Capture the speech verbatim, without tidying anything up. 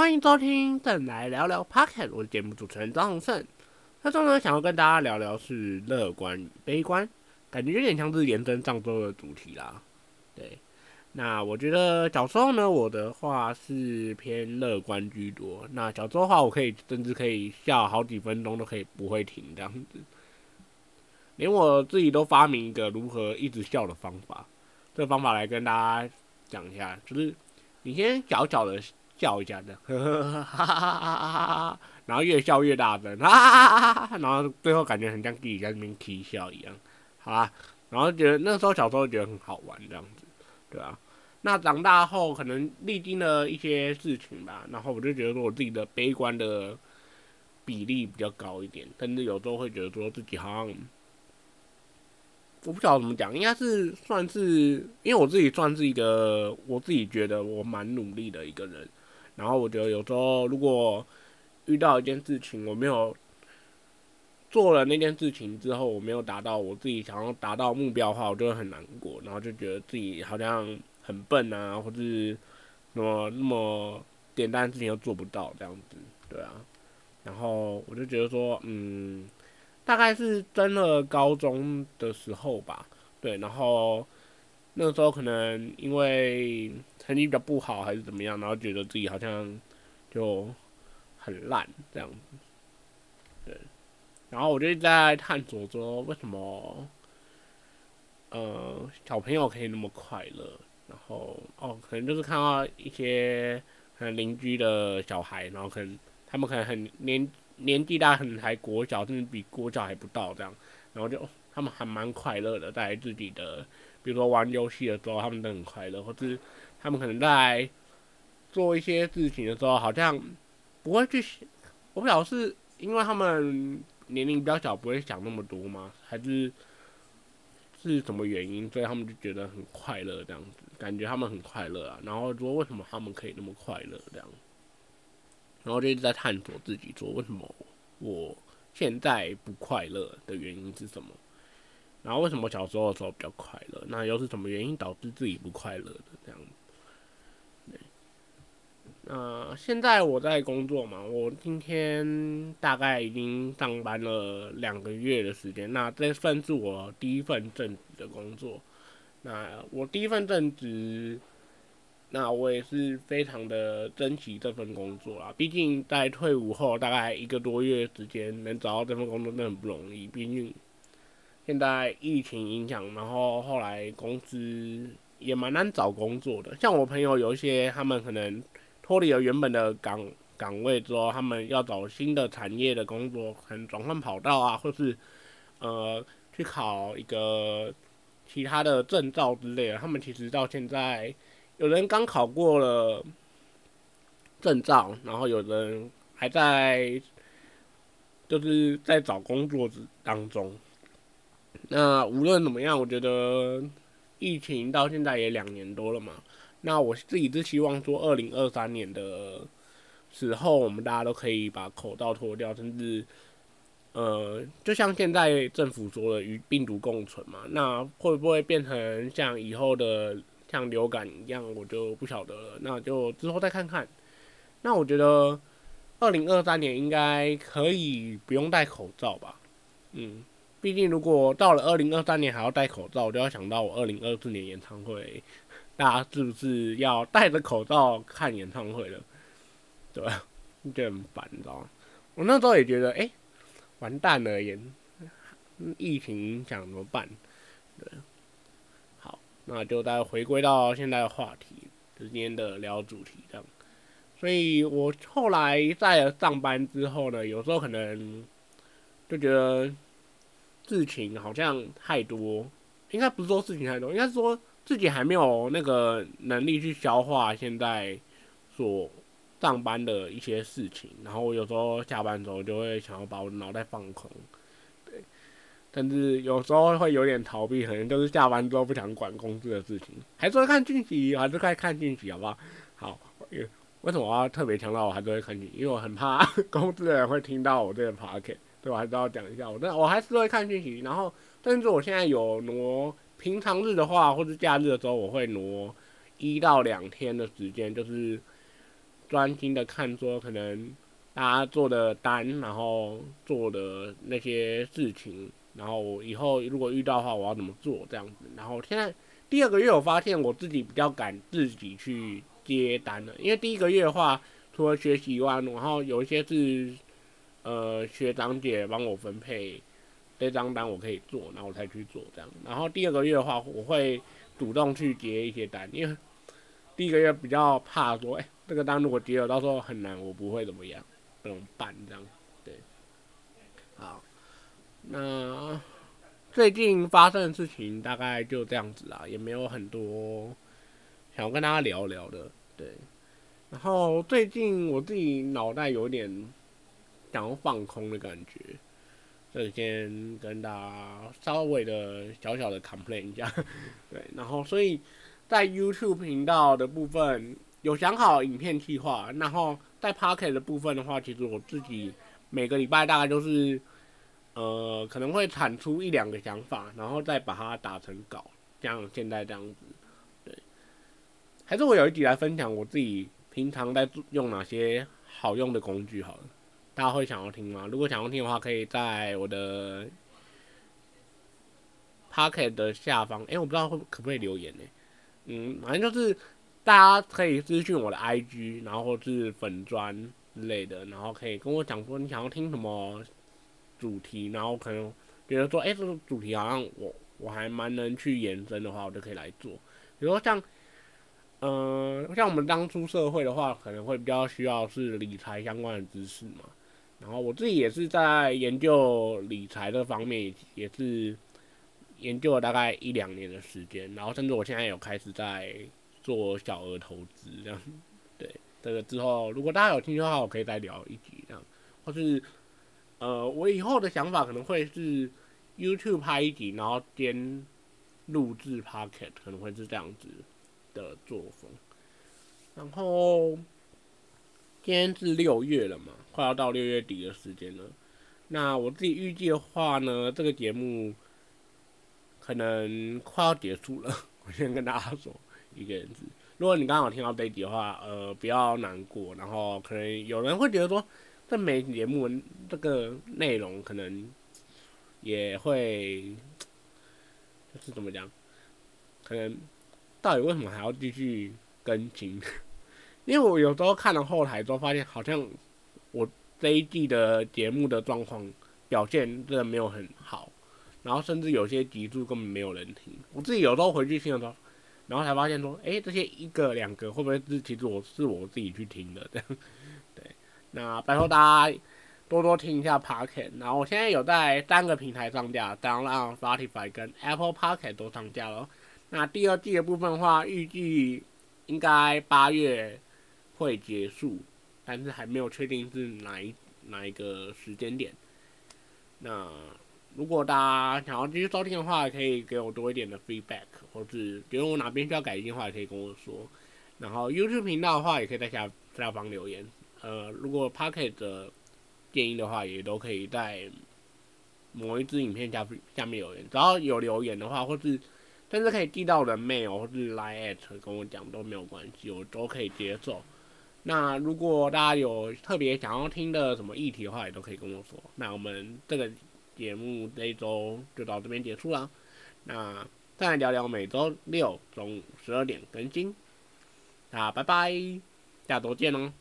欢迎收听正来聊聊 Podcast， 我是节目主持人张宏胜。这周呢，想要跟大家聊聊是乐观与悲观，感觉有点像是延伸上周的主题啦。对，那我觉得小时候呢，我的话是偏乐观居多。那小时候的话，我可以甚至可以笑好几分钟都可以不会停这样子，连我自己都发明一个如何一直笑的方法。这个方法来跟大家讲一下，就是你先小小的笑一下的，然后越笑越大声，然后最后感觉很像自己在那边起笑一样，好啦。然后觉得那时候小时候觉得很好玩这样子，对啊。那长大后可能历经了一些事情吧，然后我就觉得说我自己的悲观的比例比较高一点，甚至有时候会觉得说自己好像，我不晓得怎么讲，应该是算是因为我自己算是一个我自己觉得我蛮努力的一个人。然后我觉得有时候如果遇到一件事情，我没有做了那件事情之后，我没有达到我自己想要达到目标的话，我就会很难过，然后就觉得自己好像很笨啊，或是什么那么简单的事情都做不到这样子，对啊。然后我就觉得说，嗯，大概是真的高中的时候吧，对。然后那时候可能因为成绩比较不好还是怎么样，然后觉得自己好像就很烂这样子，对。然后我就一直在探索说，为什么呃小朋友可以那么快乐？然后哦，可能就是看到一些可能邻居的小孩，然后可能他们可能很年年纪大，可能还国小，甚至比国小还不到这样，然后就、哦、他们还蛮快乐的，在自己的。比如说玩游戏的时候，他们都很快乐，或是他们可能在做一些事情的时候，好像不会去，我不晓得是因为他们年龄比较小，不会想那么多吗？还是是什么原因？所以他们就觉得很快乐这样子，感觉他们很快乐啊。然后说为什么他们可以那么快乐这样？然后就一直在探索自己，说为什么我现在不快乐的原因是什么？然后为什么小时候的时候比较快乐？那又是什么原因导致自己不快乐的这样子？对。那现在我在工作嘛，我今天大概已经上班了两个月的时间。那这份是我第一份正职的工作。那我第一份正职，那我也是非常的珍惜这份工作啦。毕竟在退伍后大概一个多月时间，能找到这份工作真的很不容易。毕竟现在疫情影响，然后后来公司也蛮难找工作的。像我朋友有一些，他们可能脱离了原本的岗岗位之后，他们要找新的产业的工作，可能转换跑道啊，或是呃去考一个其他的证照之类的。他们其实到现在，有人刚考过了证照，然后有人还在就是在找工作当中。那无论怎么样，我觉得疫情到现在也两年多了嘛。那我自己是希望说，二零二三年的时候，我们大家都可以把口罩脱掉，甚至呃，就像现在政府说的，与病毒共存嘛。那会不会变成像以后的像流感一样，我就不晓得了。那就之后再看看。那我觉得二零二三年应该可以不用戴口罩吧？嗯。毕竟，如果到了二零二三年还要戴口罩，我就要想到我二零二四年演唱会，大家是不是要戴着口罩看演唱会了？对吧？你觉得很烦，你知道吗？我那时候也觉得，哎、欸，完蛋了，也疫情想怎么办？对，好，那就再回归到现在的话题，就是今天的聊主题这样。所以我后来在上班之后呢，有时候可能就觉得。事情好像太多，应该不是说事情太多，应该是说自己还没有那个能力去消化现在所上班的一些事情。然后我有时候下班之后就会想要把我的脑袋放空，对，甚至有时候会有点逃避，可能就是下班之后不想管公司的事情，还是会看讯息，还是会看讯息，好不好？好，为什么我要特别强调我还是会看讯息？因为我很怕公司的人会听到我这个 podcast。对，我还是要讲一下，我但我还是会看讯息，然后甚至我现在有挪平常日的话，或是假日的时候，我会挪一到两天的时间，就是专心的看说可能大家做的单，然后做的那些事情，然后我以后如果遇到的话我要怎么做这样子。然后现在第二个月我发现我自己比较敢自己去接单了，因为第一个月的话除了学习以外，然后有一些是呃学长姐帮我分配这张单我可以做，然后我才去做这样。然后第二个月的话我会主动去接一些单，因为第一个月比较怕说哎、欸、这个单如果接了到时候很难，我不会怎么样怎么办这样。对，好，那最近发生的事情大概就这样子啊，也没有很多想要跟大家聊聊的。对，然后最近我自己脑袋有点想要放空的感觉，所以先跟大家稍微的小小的 complain 一下。对，然后所以在 YouTube 频道的部分有想好影片计划，然后在 Podcast 的部分的话，其实我自己每个礼拜大概就是呃可能会产出一两个想法，然后再把它打成稿，像现在这样子。对，还是我有一集来分享我自己平常在用哪些好用的工具好了，大家会想要听吗？如果想要听的话，可以在我的 Podcast 的下方，哎、欸，我不知道会可不可以留言呢、欸？嗯，反正就是大家可以私讯我的 I G， 然后是粉专之类的，然后可以跟我讲说你想要听什么主题，然后可能觉得说，哎、欸，这个主题好像我我还蛮能去延伸的话，我就可以来做。比如说像。呃，像我们当初社会的话，可能会比较需要是理财相关的知识嘛。然后我自己也是在研究理财这方面，也是研究了大概一两年的时间。然后甚至我现在有开始在做小额投资这样。对，这个之后如果大家有兴趣的话，我可以再聊一集这样。或是呃，我以后的想法可能会是 YouTube 拍一集，然后兼录制 Podcast， 可能会是这样子的作风。然后今天是六月了嘛，快要到六月底的时间了。那我自己预计的话呢，这个节目可能快要结束了。我先跟大家说一个人字，如果你刚好听到这一集的话，呃，不要难过。然后可能有人会觉得说，这每节目这个内容可能也会就是怎么讲，可能。到底为什么还要继续更新？因为我有时候看了后台之后，发现好像我这一季的节目的状况表现真的没有很好，然后甚至有些集数根本没有人听。我自己有时候回去听的时候，然后才发现说，哎、欸，这些一个两个会不会是其实我是我自己去听的这样？对，那拜托大家多多听一下 Podcast。然后我现在有在三个平台上架，当然 Spotify 跟 Apple Podcast 都上架了。那第二季的部分的话，预计应该八月会结束，但是还没有确定是哪一哪一个时间点。那如果大家想要继续收听的话，可以给我多一点的 feedback， 或是觉得我哪边需要改进的话，也可以跟我说。然后 YouTube 频道的话，也可以在下下方留言。呃，如果 Podcast 的建议的话，也都可以在某一支影片下下面留言。只要有留言的话，或是但是可以寄到我的 mail 或是 line at 跟我讲都没有关系，我都可以接受。那如果大家有特别想要听的什么议题的话，也都可以跟我说。那我们这个节目这一周就到这边结束啦。那再来聊聊每周六中午十二点更新。那拜拜，下周见哦。